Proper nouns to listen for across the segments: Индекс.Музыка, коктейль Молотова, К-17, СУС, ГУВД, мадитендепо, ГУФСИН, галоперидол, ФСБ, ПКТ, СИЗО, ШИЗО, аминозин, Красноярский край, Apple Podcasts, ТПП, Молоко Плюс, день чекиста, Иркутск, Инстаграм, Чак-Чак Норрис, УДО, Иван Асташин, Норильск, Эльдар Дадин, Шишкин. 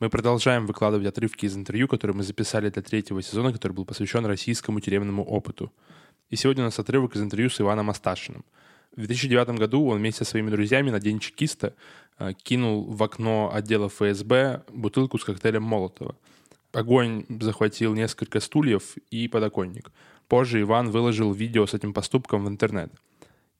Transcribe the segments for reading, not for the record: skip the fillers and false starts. Мы продолжаем выкладывать отрывки из интервью, которые мы записали для третьего сезона, который был посвящен российскому тюремному опыту. И сегодня у нас отрывок из интервью с Иваном Асташиным. В 2009 году он вместе со своими друзьями на день чекиста кинул в окно отдела ФСБ бутылку с коктейлем Молотова. Огонь захватил несколько стульев и подоконник. Позже Иван выложил видео с этим поступком в интернет.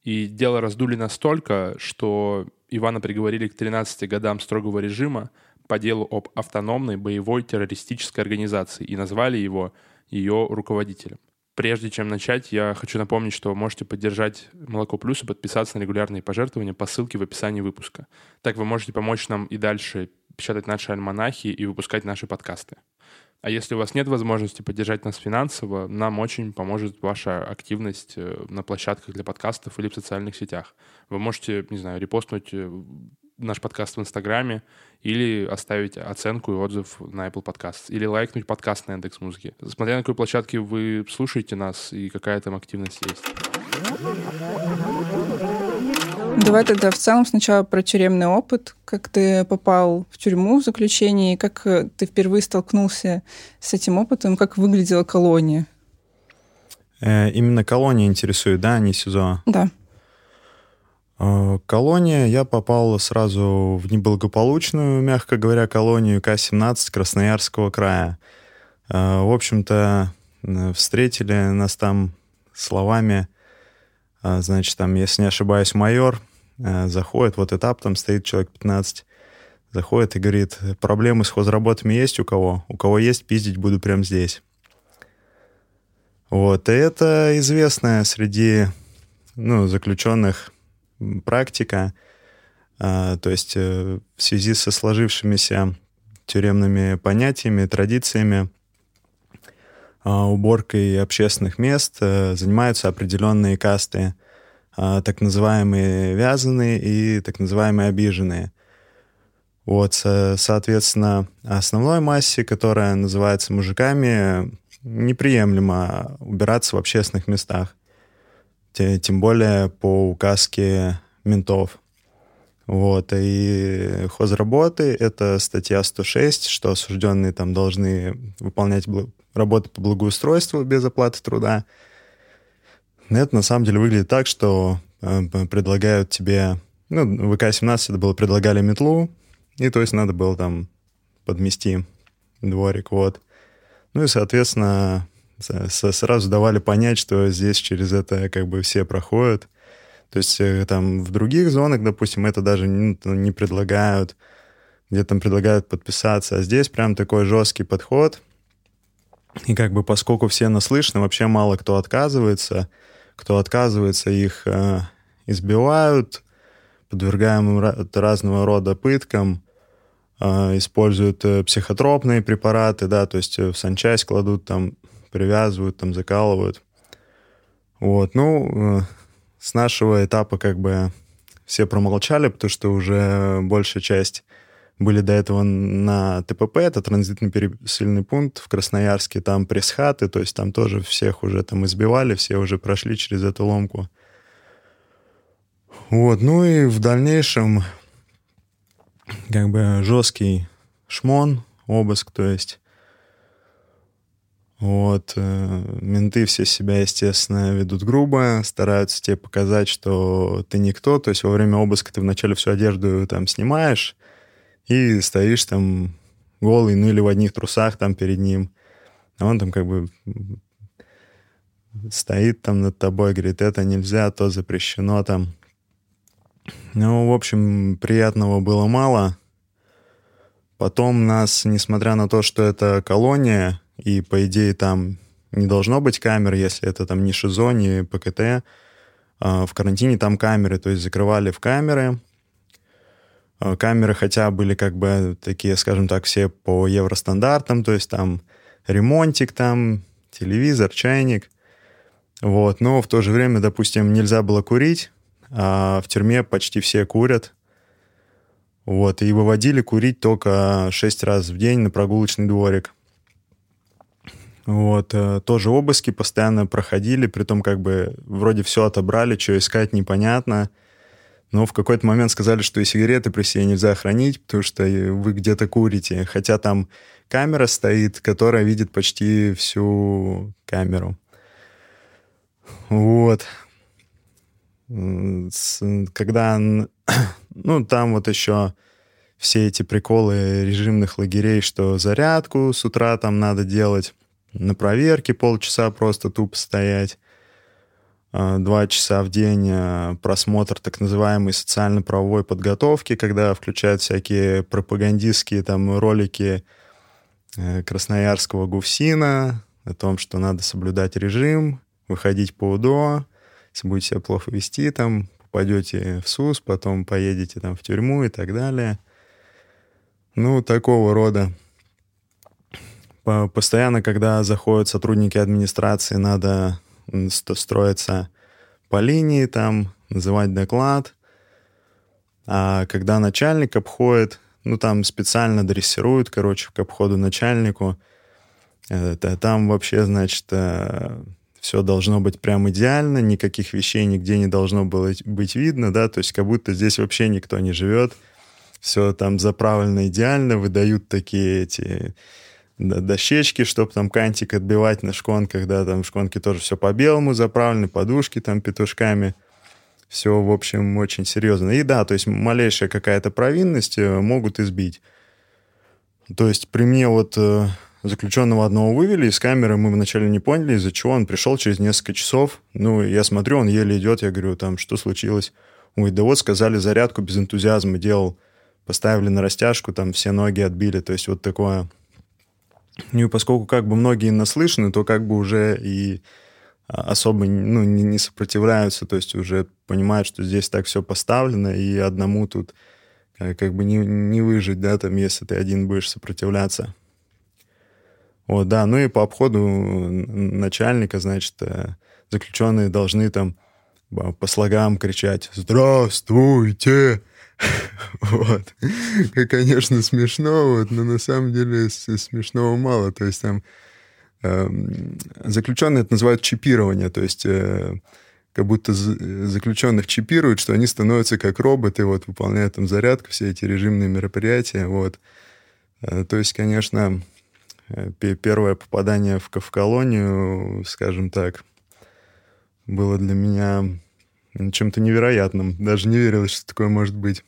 И дело раздули настолько, что Ивана приговорили к 13 годам строгого режима по делу об автономной боевой террористической организации и назвали его ее руководителем. Прежде чем начать, я хочу напомнить, что вы можете поддержать «Молоко Плюс» и подписаться на регулярные пожертвования по ссылке в описании выпуска. Так вы можете помочь нам и дальше печатать наши альманахи и выпускать наши подкасты. А если у вас нет возможности поддержать нас финансово, нам очень поможет ваша активность на площадках для подкастов или в социальных сетях. Вы можете, не знаю, репостнуть наш подкаст в Инстаграме или оставить оценку и отзыв на Apple Podcasts, или лайкнуть подкаст на Индекс.Музыке. Смотря на какой площадке вы слушаете нас и какая там активность есть. Давай тогда в целом сначала про тюремный опыт. Как ты попал в тюрьму в заключении, как ты впервые столкнулся с этим опытом, как выглядела колония? Именно колония интересует, да, а не СИЗО? Да. Колония. Я попал сразу в неблагополучную, мягко говоря, колонию К-17 Красноярского края. В общем-то, встретили нас там словами, значит, там, если не ошибаюсь, майор заходит, вот этап, там стоит человек 15, заходит и говорит: проблемы с хозработами есть у кого? У кого есть, пиздить буду прямо здесь. Вот, и это известная среди, ну, заключенных практика, то есть в связи со сложившимися тюремными понятиями, традициями, уборкой общественных мест занимаются определенные касты, так называемые вязаные и так называемые обиженные. Вот, соответственно, основной массе, которая называется мужиками, неприемлемо убираться в общественных местах. Тем более по указке ментов. Вот. И хозработы — это статья 106, что осужденные там должны выполнять работы по благоустройству без оплаты труда. Это на самом деле выглядит так, что предлагают тебе... Ну, в ВК-17 это было, предлагали метлу, и то есть надо было там подмести дворик. Вот. Ну и, соответственно... Сразу давали понять, что здесь через это как бы все проходят. То есть там в других зонах, допустим, это даже не предлагают, где там предлагают подписаться. А здесь прям такой жесткий подход. И как бы поскольку все наслышаны, вообще мало кто отказывается. Кто отказывается, их избивают, подвергают разного рода пыткам. Используют психотропные препараты, да, то есть в санчасть кладут там, привязывают, там, закалывают. Вот, ну, с нашего этапа как бы все промолчали, потому что уже большая часть были до этого на ТПП, это транзитный пересыльный пункт в Красноярске, там пресс-хаты, то есть там тоже всех уже там избивали, все уже прошли через эту ломку. Вот, ну и в дальнейшем как бы жесткий шмон, обыск, то есть вот, менты все себя, естественно, ведут грубо, стараются тебе показать, что ты никто, то есть во время обыска ты вначале всю одежду там снимаешь и стоишь там голый, ну или в одних трусах там перед ним, а он там как бы стоит там над тобой, говорит, это нельзя, то запрещено там. Ну, в общем, приятного было мало. Потом нас, несмотря на то, что это колония, и, по идее, там не должно быть камер, если это там не ШИЗО, не ПКТ, в карантине там камеры, то есть закрывали в камеры. Камеры, хотя были как бы такие, скажем так, все по евростандартам, то есть там ремонтик, там телевизор, чайник. Вот. Но в то же время, допустим, нельзя было курить, а в тюрьме почти все курят. Вот. И выводили курить только 6 раз в день на прогулочный дворик. Вот. Тоже обыски постоянно проходили, притом как бы вроде все отобрали, что искать непонятно. Но в какой-то момент сказали, что и сигареты при себе нельзя хранить, потому что вы где-то курите. Хотя там камера стоит, которая видит почти всю камеру. Вот. Когда... Ну, там вот еще все эти приколы режимных лагерей, что зарядку с утра там надо делать, на проверке полчаса просто тупо стоять, 2 часа в день просмотр так называемой социально-правовой подготовки, когда включают всякие пропагандистские там ролики Красноярского ГУФСИНа о том, что надо соблюдать режим, выходить по УДО, если будете себя плохо вести, там попадете в СУС, потом поедете там в тюрьму и так далее. Ну, такого рода. Постоянно, когда заходят сотрудники администрации, надо... строиться по линии, там, называть доклад. А когда начальник обходит, ну, там специально дрессируют, короче, к обходу начальнику, там вообще, значит, все должно быть прям идеально, никаких вещей нигде не должно было быть видно, да, то есть как будто здесь вообще никто не живет, все там заправлено идеально, выдают такие эти... дощечки, чтобы там кантик отбивать на шконках, да, там шконки тоже все по-белому заправлены, подушки там петушками, все, в общем, очень серьезно. И да, то есть малейшая какая-то провинность могут избить. То есть при мне вот заключенного одного вывели из камеры, мы вначале не поняли, из-за чего он пришел через несколько часов, ну, я смотрю, он еле идет, я говорю, там, что случилось? Он говорит, да вот, сказали, зарядку без энтузиазма делал, поставили на растяжку, там, все ноги отбили, то есть вот такое... Ну и поскольку как бы многие наслышаны, то как бы уже и особо ну, не сопротивляются, то есть уже понимают, что здесь так все поставлено, и одному тут как бы не выжить, да, там, если ты один будешь сопротивляться. Вот, да, ну и по обходу начальника, значит, заключенные должны там по слогам кричать «Здравствуйте!» Вот. И, конечно, смешно, вот, но на самом деле смешного мало. То есть там заключенные это называют чипирование. То есть как будто заключенных чипируют, что они становятся как роботы, вот, выполняют там зарядку, все эти режимные мероприятия. Вот. То есть, конечно, первое попадание в колонию, скажем так, было для меня чем-то невероятным. Даже не верилось, что такое может быть.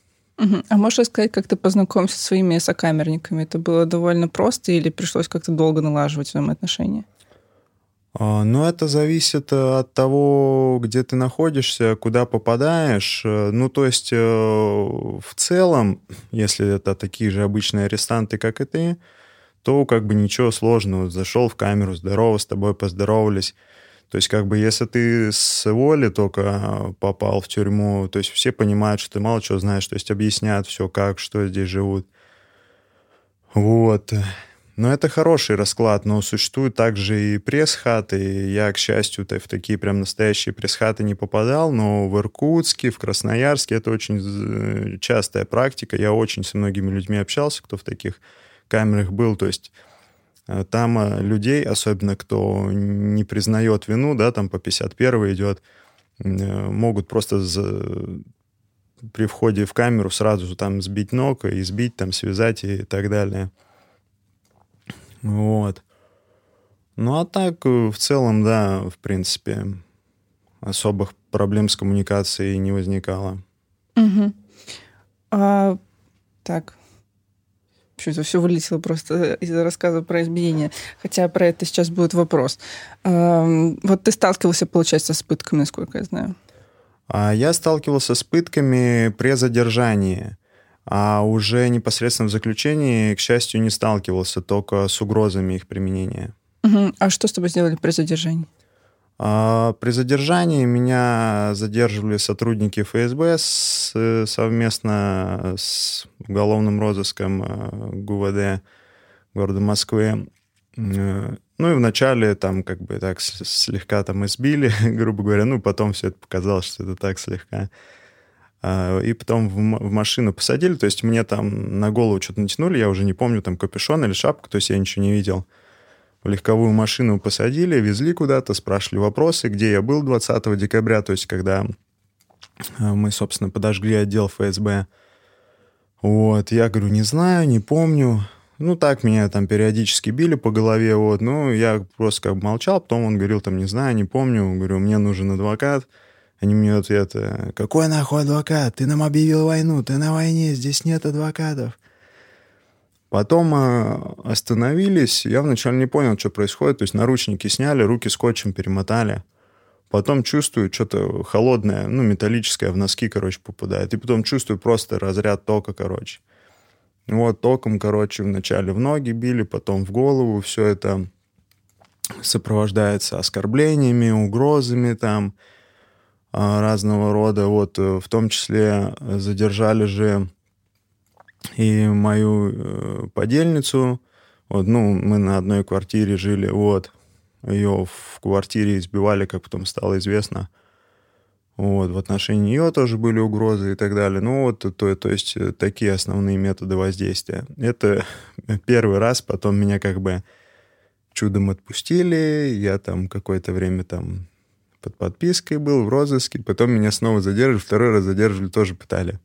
А можешь рассказать, как ты познакомился со своими сокамерниками? Это было довольно просто или пришлось как-то долго налаживать взаимоотношения? Ну, это зависит от того, где ты находишься, куда попадаешь. Ну, то есть, в целом, если это такие же обычные арестанты, как и ты, то как бы ничего сложного. Зашел в камеру, здорово, с тобой поздоровались. То есть, как бы, если ты с воли только попал в тюрьму, то есть все понимают, что ты мало чего знаешь, то есть объясняют все, как, что здесь живут. Вот. Но это хороший расклад, но существуют также и пресс-хаты. Я, к счастью, в такие прям настоящие пресс-хаты не попадал, но в Иркутске, в Красноярске это очень частая практика. Я очень со многими людьми общался, кто в таких камерах был, то есть... Там людей, особенно кто не признает вину, да, там по 51-й идет, могут просто при входе в камеру сразу там сбить ног, избить, там связать и так далее. Вот. Ну а так, в целом, да, в принципе, особых проблем с коммуникацией не возникало. Угу. Так... Это все вылетело просто из рассказа про избиение. Хотя про это сейчас будет вопрос. Вот ты сталкивался, получается, с пытками, насколько я знаю. Я сталкивался с пытками при задержании. А уже непосредственно в заключении, к счастью, не сталкивался, только с угрозами их применения. Угу. А что с тобой сделали при задержании? При задержании меня задерживали сотрудники ФСБ совместно с уголовным розыском ГУВД города Москвы. Ну и вначале там как бы так слегка там избили, грубо говоря. Ну потом все это показалось, что это так слегка. И потом в машину посадили. То есть мне там на голову что-то натянули. Я уже не помню, там капюшон или шапку. То есть я ничего не видел. В легковую машину посадили, везли куда-то, спрашивали вопросы, где я был 20 декабря, то есть когда Мы, собственно, подожгли отдел ФСБ. Вот, я говорю, не знаю, не помню. Ну, так меня там периодически били по голове, вот. Ну, я просто как бы молчал, потом он говорил, там, не знаю, не помню. Говорю, мне нужен адвокат. Они мне ответ, какой нахуй адвокат? Ты нам объявил войну, ты на войне, здесь нет адвокатов. Потом остановились, я вначале не понял, что происходит, то есть наручники сняли, руки скотчем перемотали, потом чувствую что-то холодное, ну, металлическое, в носки, короче, попадает, и потом чувствую просто разряд тока, короче. Вот током, короче, вначале в ноги били, потом в голову, все это сопровождается оскорблениями, угрозами там разного рода, вот, в том числе задержали же и мою подельницу, вот, ну, мы на одной квартире жили, вот, ее в квартире избивали, как потом стало известно, вот, в отношении нее тоже были угрозы и так далее, ну, вот, то есть, такие основные методы воздействия. Это первый раз, потом меня как бы чудом отпустили, я там какое-то время там под подпиской был, в розыске, потом меня снова задерживали, второй раз задерживали, тоже пытали.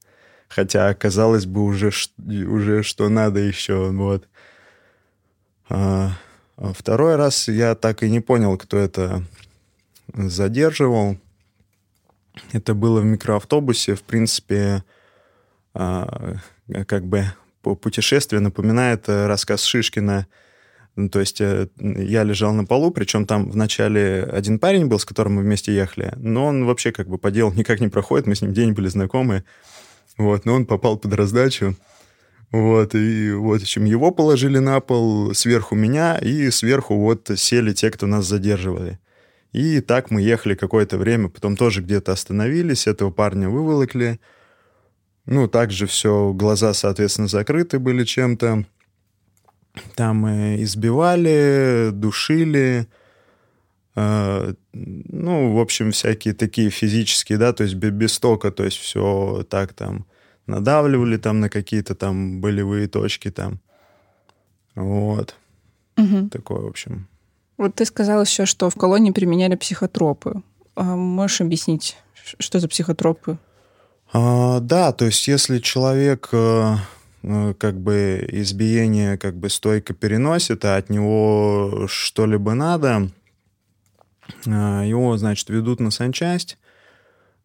Хотя, казалось бы, уже что надо еще, вот. Второй раз я так и не понял, кто это задерживал. Это было в микроавтобусе. В принципе, как бы путешествие напоминает рассказ Шишкина. То есть я лежал на полу, причем там вначале один парень был, с которым мы вместе ехали, но он вообще как бы по делу никак не проходит, мы с ним день были знакомы. Вот, но он попал под раздачу, вот, и вот, в общем, его положили на пол, сверху меня, и сверху вот сели те, кто нас задерживали. И так мы ехали какое-то время, потом тоже где-то остановились, этого парня выволокли, ну, также все, глаза, соответственно, закрыты были чем-то, там избивали, душили, ну, в общем, всякие такие физические, да, то есть без тока, то есть все так там надавливали там на какие-то там болевые точки там. Вот. Угу. Такое, в общем. Вот ты сказал еще, что в колонии применяли психотропы. А можешь объяснить, что за психотропы? Да, то есть если человек как бы избиение как бы стойко переносит, а от него что-либо надо... Его, значит, ведут на санчасть,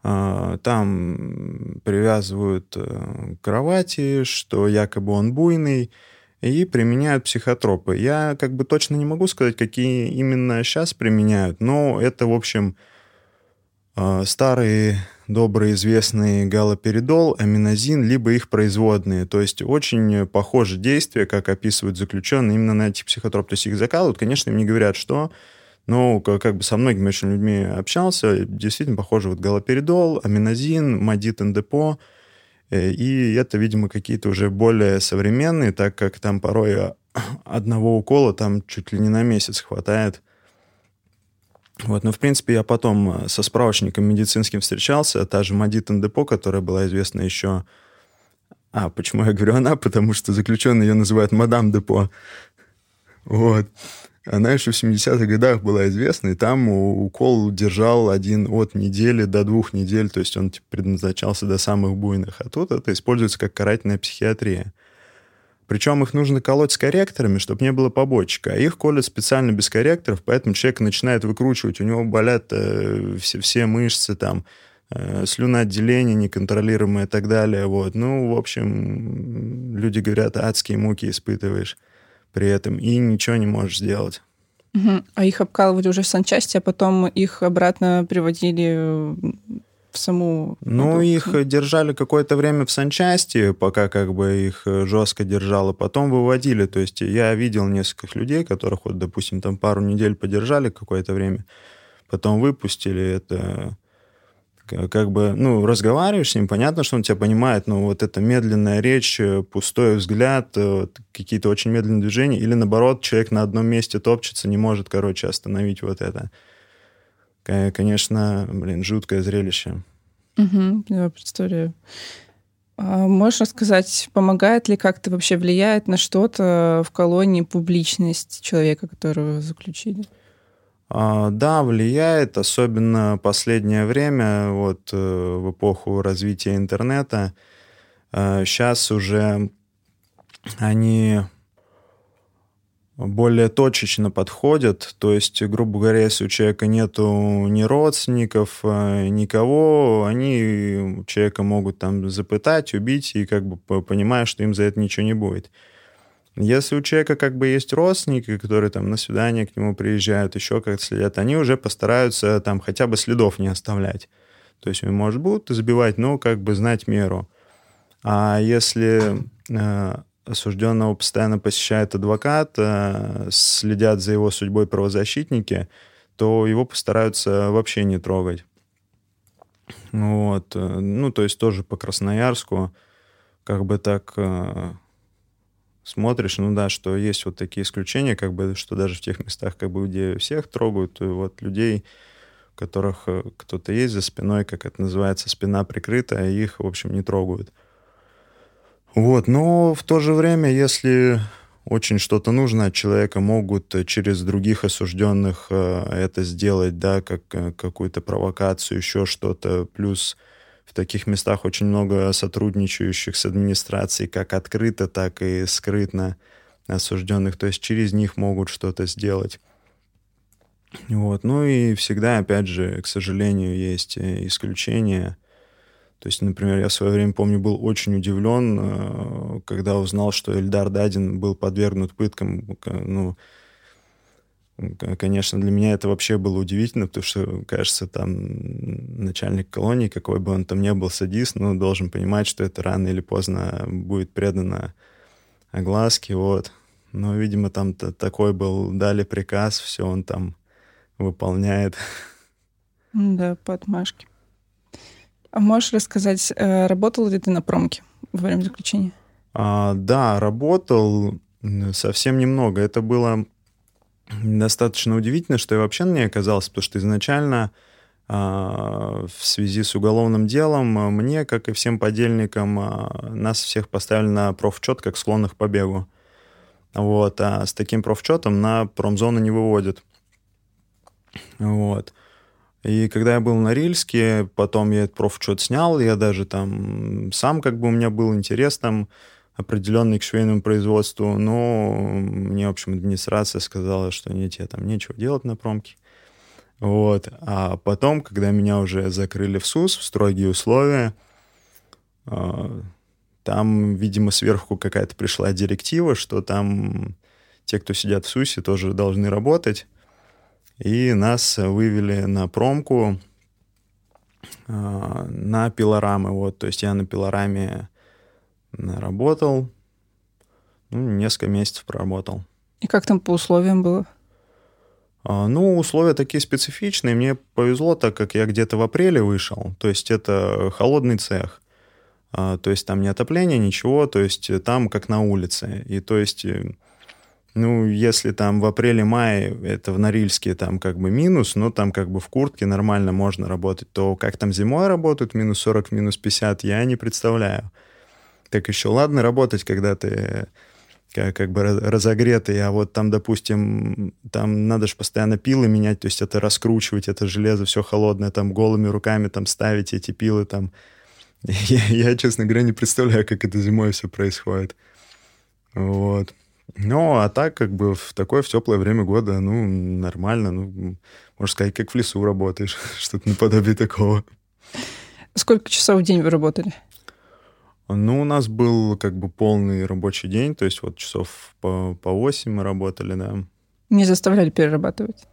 там привязывают к кровати, что якобы он буйный, и применяют психотропы. Я как бы точно не могу сказать, какие именно сейчас применяют, но это, в общем, старые, добрые, известные галоперидол, аминозин, либо их производные. То есть очень похожи действия, как описывают заключенные, именно на эти психотропы. То есть их закалывают, конечно, им не говорят, что... Ну, как бы со многими очень людьми общался, действительно, похоже, вот галоперидол, аминозин, мадитендепо, и это, видимо, какие-то уже более современные, так как там порой одного укола там чуть ли не на месяц хватает. Вот, но, в принципе, я потом со справочником медицинским встречался, та же мадитендепо, которая была известна еще... А, почему я говорю она? Потому что заключенные ее называют мадам депо. Вот. Она еще в 70-х годах была известна, и там укол держал один от недели до 2 недель, то есть он типа предназначался для самых буйных. А тут это используется как карательная психиатрия. Причем их нужно колоть с корректорами, чтобы не было побочек. А их колят специально без корректоров, поэтому человек начинает выкручивать, у него болят все мышцы, там, слюноотделение неконтролируемое и так далее. Вот. Ну, в общем, люди говорят, адские муки испытываешь при этом, и ничего не можешь сделать. Угу. А их обкалывали уже в санчасти, а потом их обратно приводили в саму... Ну, их держали какое-то время в санчасти, пока как бы их жестко держало, потом выводили. То есть я видел нескольких людей, которых, вот, допустим, там пару недель подержали какое-то время, потом выпустили это... Как бы, ну, разговариваешь с ним, понятно, что он тебя понимает, но вот эта медленная речь, пустой взгляд, какие-то очень медленные движения, или наоборот, человек на одном месте топчется, не может, короче, остановить вот это. Конечно, блин, жуткое зрелище. Угу, я представляю. А можешь рассказать, помогает ли, как-то вообще влияет на что-то в колонии публичность человека, которого заключили? Да, влияет, особенно последнее время, вот в эпоху развития интернета. Сейчас уже они более точечно подходят, то есть, грубо говоря, если у человека нету ни родственников, никого, они человека могут там запытать, убить, и как бы понимая, что им за это ничего не будет. Если у человека как бы есть родственники, которые там на свидание к нему приезжают, еще как-то следят, они уже постараются там хотя бы следов не оставлять. То есть, может, будут избивать, но как бы знать меру. А если осужденного постоянно посещает адвокат, следят за его судьбой правозащитники, то его постараются вообще не трогать. Вот. Ну, то есть тоже по Красноярску как бы так... смотришь, ну да, что есть вот такие исключения, как бы, что даже в тех местах, как бы, где всех трогают, вот людей, у которых кто-то есть за спиной, как это называется, спина прикрыта, их, в общем, не трогают. Вот, но в то же время, если очень что-то нужно от человека, могут через других осужденных это сделать, да, как какую-то провокацию, еще что-то, плюс... В таких местах очень много сотрудничающих с администрацией, как открыто, так и скрытно осужденных. То есть через них могут что-то сделать. Вот. Ну и всегда, опять же, к сожалению, есть исключения. То есть, например, я в свое время, помню, был очень удивлен, когда узнал, что Эльдар Дадин был подвергнут пыткам, ну... Конечно, для меня это вообще было удивительно, потому что, кажется, там начальник колонии, какой бы он там ни был садист, но должен понимать, что это рано или поздно будет предано огласке, вот. Но, видимо, там такой был, дали приказ, все он там выполняет. Да, подмашки. А можешь рассказать, работал ли ты на промке во время заключения? Да, работал совсем немного. Это было... Достаточно удивительно, что я вообще на ней оказался, потому что изначально в связи с уголовным делом мне, как и всем подельникам, нас всех поставили на профучет как склонных к побегу. Вот. А с таким профучетом на промзону не выводят. Вот. И когда я был в Норильске, потом я этот профучет снял, я даже там сам, как бы, у меня был интерес там определенный к швейному производству, но мне, в общем, администрация сказала, что нет, тебе там нечего делать на промке. Вот. А потом, когда меня уже закрыли в СУС, в строгие условия, там, видимо, сверху какая-то пришла директива, что там те, кто сидят в СУСе, тоже должны работать. И нас вывели на промку, на пилорамы. Вот. То есть я на пилораме работал, ну, несколько месяцев проработал. И как там по условиям было? Ну, условия такие специфичные. Мне повезло, так как я где-то в апреле вышел. То есть это холодный цех. То есть там не отопление, ничего. То есть там как на улице. И то есть, ну, если там в апреле-мае это в Норильске там как бы минус, но там как бы в куртке нормально можно работать, то как там зимой работают, минус 40, минус 50, я не представляю. Так еще ладно работать, когда ты как бы разогретый, а вот там, допустим, там надо же постоянно пилы менять, то есть это раскручивать, это железо все холодное, там голыми руками там ставить эти пилы там. Я, честно говоря, не представляю, как это зимой все происходит. Вот. Ну, а так как бы в такое в теплое время года, ну, нормально, ну, можно сказать, как в лесу работаешь, что-то наподобие такого. Сколько часов в день вы работали? Ну, у нас был как бы полный рабочий день, то есть вот часов по 8 мы работали, да. Не заставляли перерабатывать?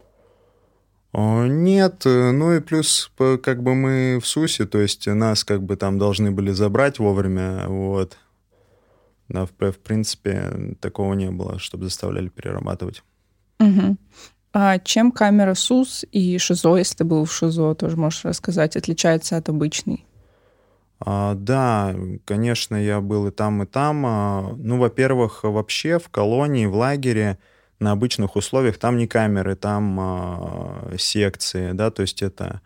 Нет, ну и плюс как бы мы в СУСе, то есть нас как бы там должны были забрать вовремя, вот. Да, в принципе, такого не было, чтобы заставляли перерабатывать. Угу. А чем камера СУС и ШИЗО, если ты был в ШИЗО, тоже можешь рассказать, отличается от обычной? Да, конечно, я был и там, и там. Ну, во-первых, вообще в колонии, в лагере, на обычных условиях там не камеры, там секции, да, то есть это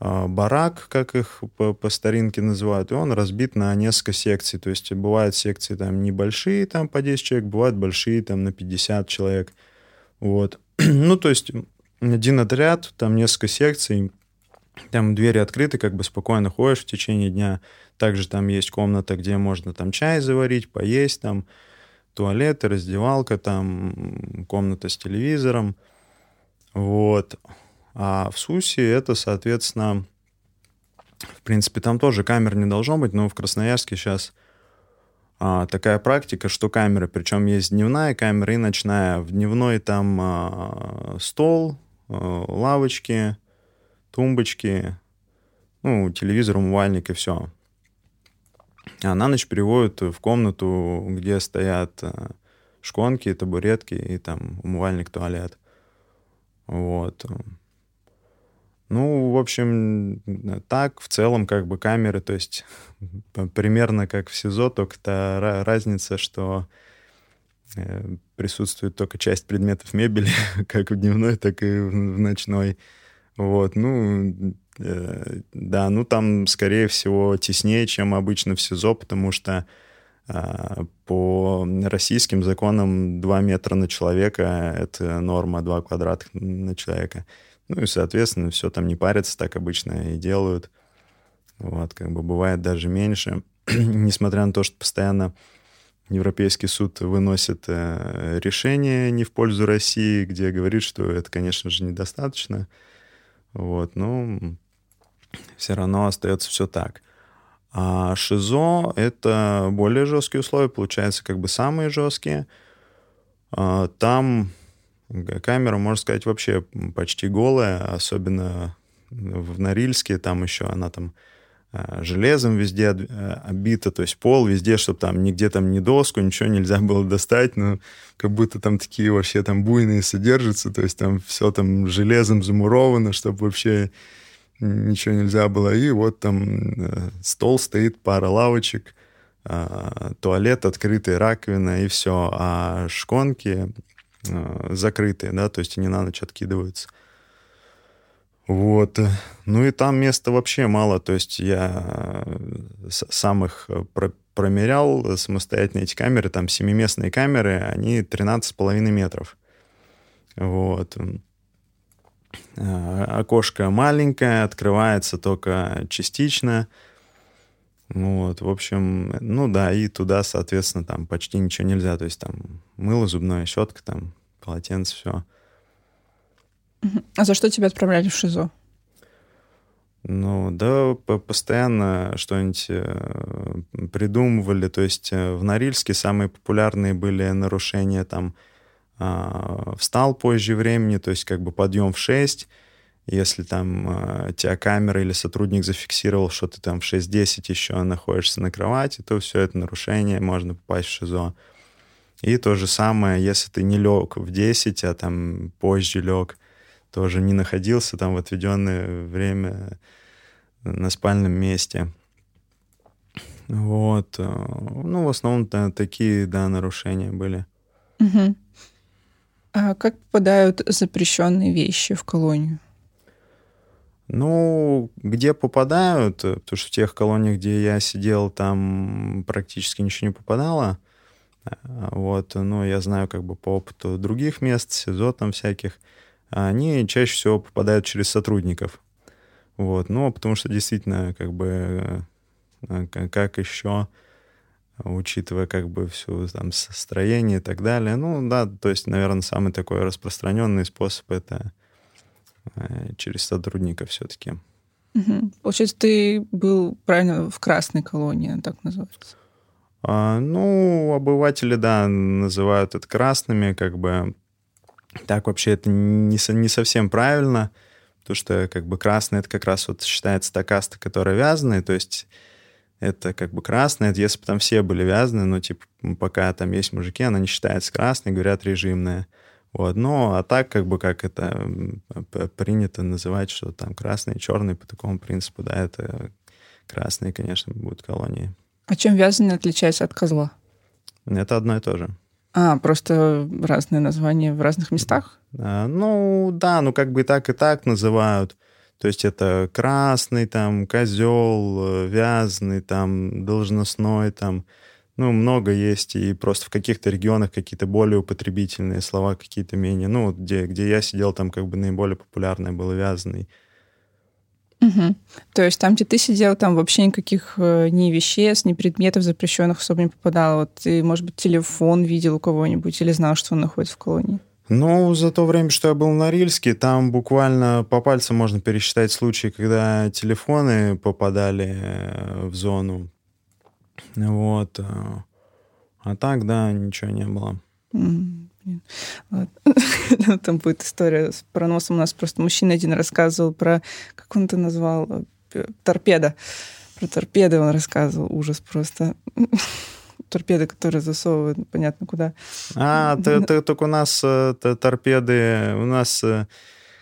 барак, как их по старинке называют, и он разбит на несколько секций, то есть бывают секции там небольшие, там по 10 человек, бывают большие, там на 50 человек, вот. Ну, то есть один отряд, там несколько секций, там двери открыты, как бы спокойно ходишь в течение дня. Также там есть комната, где можно там чай заварить, поесть, там туалет, раздевалка, там комната с телевизором. Вот. А в СУСе это, соответственно, в принципе, там тоже камер не должно быть, но в Красноярске сейчас такая практика, что камеры, причем есть дневная камера и ночная. В дневной там стол, лавочки, тумбочки, ну, телевизор, умывальник и все. А на ночь переводят в комнату, где стоят шконки, табуретки и там умывальник, туалет. Вот. Ну, в общем, так, в целом, как бы камеры, то есть примерно как в СИЗО, только та разница, что присутствует только часть предметов мебели, как в дневной, так и в ночной. Вот, ну, да, ну там, скорее всего, теснее, чем обычно в СИЗО, потому что по российским законам 2 метра на человека — это норма, 2 квадратных на человека. Ну и, соответственно, все там не парятся, так обычно и делают. Вот, как бы бывает даже меньше. Несмотря на то, что постоянно Европейский суд выносит решение не в пользу России, где говорит, что это, конечно же, недостаточно. Вот, но все равно остается все так. А ШИЗО — это более жесткие условия, получается, как бы самые жесткие. Там камера, можно сказать, вообще почти голая, особенно в Норильске, там еще она там железом везде обита, то есть пол везде, чтобы там нигде там ни доску, ничего нельзя было достать, но как будто там такие вообще там буйные содержатся, то есть там все там железом замуровано, чтобы вообще ничего нельзя было. И вот там стол стоит, пара лавочек, туалет открытый, раковина и все. А шконки закрытые, да, то есть они на ночь откидываются. Вот. Ну и там места вообще мало, то есть я сам их промерял самостоятельно, эти камеры, там семиместные камеры, они 13,5 метров. Вот. Окошко маленькое, открывается только частично. Вот, в общем, ну да, и туда, соответственно, там почти ничего нельзя. То есть там мыло, зубная щетка, там полотенце, все. А за что тебя отправляли в ШИЗО? Ну, да, постоянно что-нибудь придумывали. То есть в Норильске самые популярные были нарушения. Там встал позже времени, то есть как бы подъем в 6. Если там тебя камера или сотрудник зафиксировал, что ты там в 6:10 еще находишься на кровати, то все это нарушение, можно попасть в ШИЗО. И то же самое, если ты не лег в 10, а там позже лег, тоже не находился там в отведенное время на спальном месте. Вот. Ну, в основном такие, да, нарушения были. Угу. А как попадают запрещенные вещи в колонию? Ну, где попадают, потому что в тех колониях, где я сидел, там практически ничего не попадало. Вот, ну, я знаю как бы по опыту других мест, СИЗО там всяких, они чаще всего попадают через сотрудников. Вот, ну, потому что действительно, как бы, как еще, учитывая как бы все там строение и так далее, ну, да, то есть, наверное, самый такой распространенный способ — это через сотрудников все-таки. Угу. Получается, ты был, правильно, в красной колонии, она так называется? Ну, обыватели, да, называют это красными, как бы так вообще это не совсем правильно, потому что как бы красный — это как раз вот считается та каста, которая вязаная, то есть это как бы красная, это если бы там все были вязаны, но типа пока там есть мужики, она не считается красной, говорят, режимная. Вот, ну, а так, как бы, как это принято называть, что там красные, черные, по такому принципу, да, это красные, конечно, будут колонии. А чем вязаные отличаются от козла? Это одно и то же. А, просто разные названия в разных местах? Ну, да, ну, как бы и так называют. То есть это красный, там, козел, вязаный, там, должностной, там, Ну, много есть, и просто в каких-то регионах какие-то более употребительные слова, какие-то менее. Ну, вот где я сидел, там как бы наиболее популярное было «вязаный». Угу. То есть там, где ты сидел, там вообще никаких ни веществ, ни предметов запрещенных особо не попадало. Вот ты, может быть, телефон видел у кого-нибудь или знал, что он находится в колонии? Ну, за то время, что я был в Норильске, там буквально по пальцам можно пересчитать случаи, когда телефоны попадали в зону. Вот. А так, да, ничего не было. Там будет история с проносом. У нас просто мужчина один рассказывал про... Как он это назвал? Торпеда. Про торпеды он рассказывал. Ужас просто. Торпеды, которые засовывают, понятно, куда. Так у нас торпеды... У нас...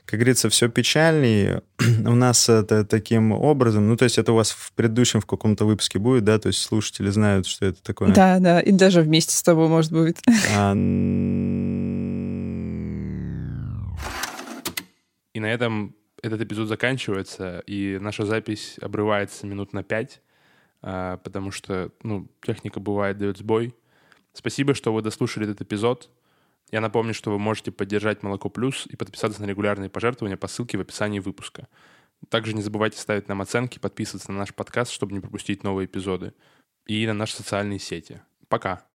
Как говорится, все печальнее. У нас это таким образом... Ну, то есть это у вас в предыдущем в каком-то выпуске будет, да? То есть слушатели знают, что это такое. Да, и даже вместе с тобой, может быть. И на этом этот эпизод заканчивается, и наша запись обрывается минут на 5, потому что, техника бывает дает сбой. Спасибо, что вы дослушали этот эпизод. Я напомню, что вы можете поддержать «Молоко Плюс» и подписаться на регулярные пожертвования по ссылке в описании выпуска. Также не забывайте ставить нам оценки, подписываться на наш подкаст, чтобы не пропустить новые эпизоды, и на наши социальные сети. Пока!